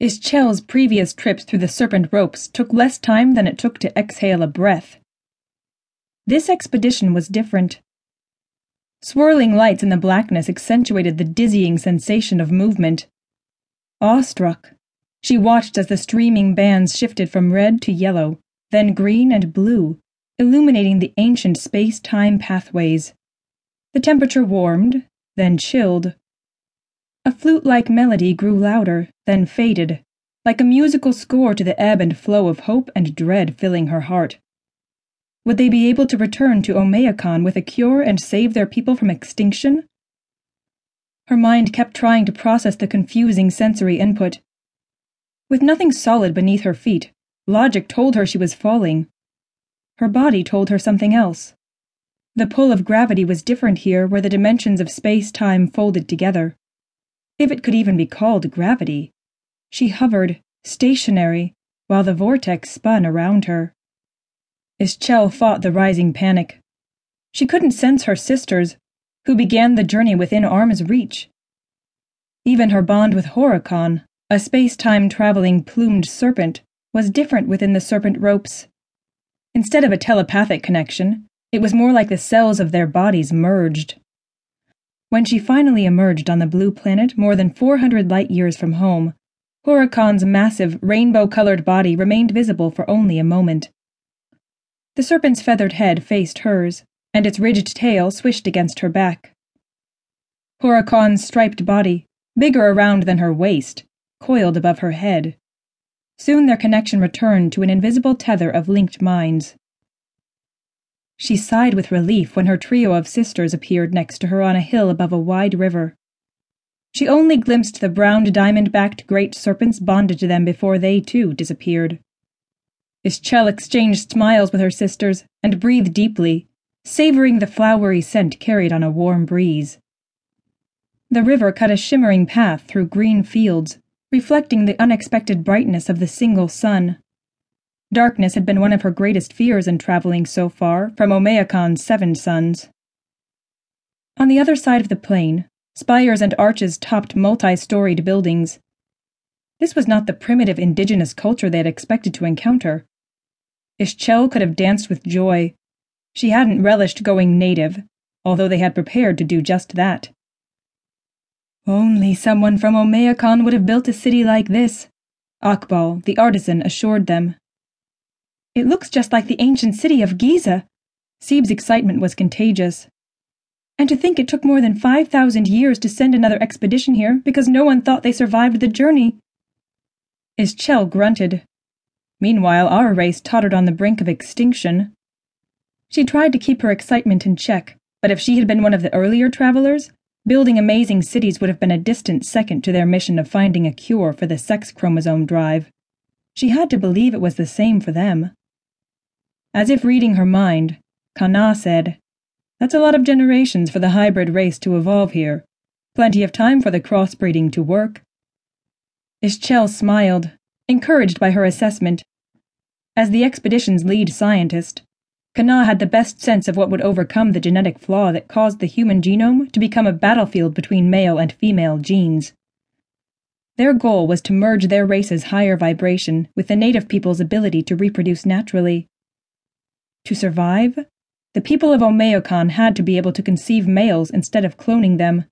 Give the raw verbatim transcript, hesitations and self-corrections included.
Ixchel's previous trips through the serpent ropes took less time than it took to exhale a breath. This expedition was different. Swirling lights in the blackness accentuated the dizzying sensation of movement. Awestruck, she watched as the streaming bands shifted from red to yellow, then green and blue, illuminating the ancient space-time pathways. The temperature warmed, then chilled. A flute-like melody grew louder, then faded, like a musical score to the ebb and flow of hope and dread filling her heart. Would they be able to return to Omeyakon with a cure and save their people from extinction? Her mind kept trying to process the confusing sensory input. With nothing solid beneath her feet, logic told her she was falling. Her body told her something else. The pull of gravity was different here where the dimensions of space-time folded together. If it could even be called gravity. She hovered, stationary, while the vortex spun around her. Ixchel fought the rising panic. She couldn't sense her sisters, who began the journey within arm's reach. Even her bond with Horacon, a space-time traveling plumed serpent, was different within the serpent ropes. Instead of a telepathic connection, it was more like the cells of their bodies merged. When she finally emerged on the blue planet more than four hundred light-years from home, Horacon's massive, rainbow-colored body remained visible for only a moment. The serpent's feathered head faced hers, and its ridged tail swished against her back. Horacon's striped body, bigger around than her waist, coiled above her head. Soon their connection returned to an invisible tether of linked minds. She sighed with relief when her trio of sisters appeared next to her on a hill above a wide river. She only glimpsed the brown diamond-backed great serpents bonded to them before they, too, disappeared. Ixchel exchanged smiles with her sisters and breathed deeply, savoring the flowery scent carried on a warm breeze. The river cut a shimmering path through green fields, reflecting the unexpected brightness of the single sun. Darkness had been one of her greatest fears in traveling so far from Omeyakon's seven suns. On the other side of the plain, spires and arches topped multi-storied buildings. This was not the primitive indigenous culture they had expected to encounter. Ixchel could have danced with joy. She hadn't relished going native, although they had prepared to do just that. Only someone from Omeyakon would have built a city like this, Akbal, the artisan, assured them. It looks just like the ancient city of Giza. Seeb's excitement was contagious. And to think it took more than five thousand years to send another expedition here because no one thought they survived the journey. Ixchel grunted. Meanwhile, our race tottered on the brink of extinction. She tried to keep her excitement in check, but if she had been one of the earlier travelers, building amazing cities would have been a distant second to their mission of finding a cure for the sex chromosome drive. She had to believe it was the same for them. As if reading her mind, Kana said, "That's a lot of generations for the hybrid race to evolve here. Plenty of time for the crossbreeding to work." Ixchel smiled, encouraged by her assessment. As the expedition's lead scientist, Kana had the best sense of what would overcome the genetic flaw that caused the human genome to become a battlefield between male and female genes. Their goal was to merge their race's higher vibration with the native people's ability to reproduce naturally. To survive, the people of Omeyakon had to be able to conceive males instead of cloning them.